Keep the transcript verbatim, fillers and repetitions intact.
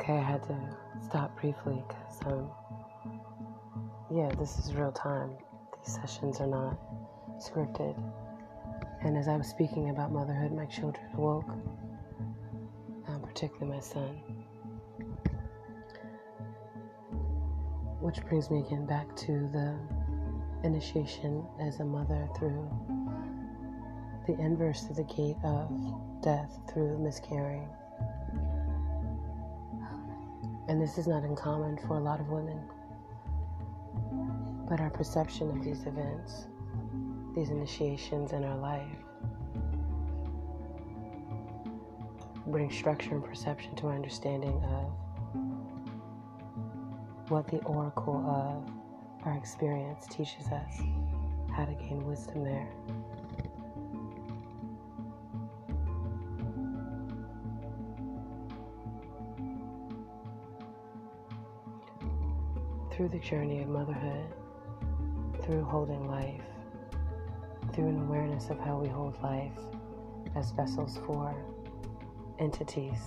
Okay, I had to stop briefly because, um, yeah, this is real time. These sessions are not scripted. And as I was speaking about motherhood, my children awoke, um, particularly my son. Which brings me again back to the initiation as a mother through the inverse of the gate of death through miscarrying. And this is not uncommon for a lot of women. But our perception of these events, these initiations in our life, brings structure and perception to our understanding of what the oracle of our experience teaches us, how to gain wisdom there. Through the journey of motherhood, through holding life, through an awareness of how we hold life as vessels for entities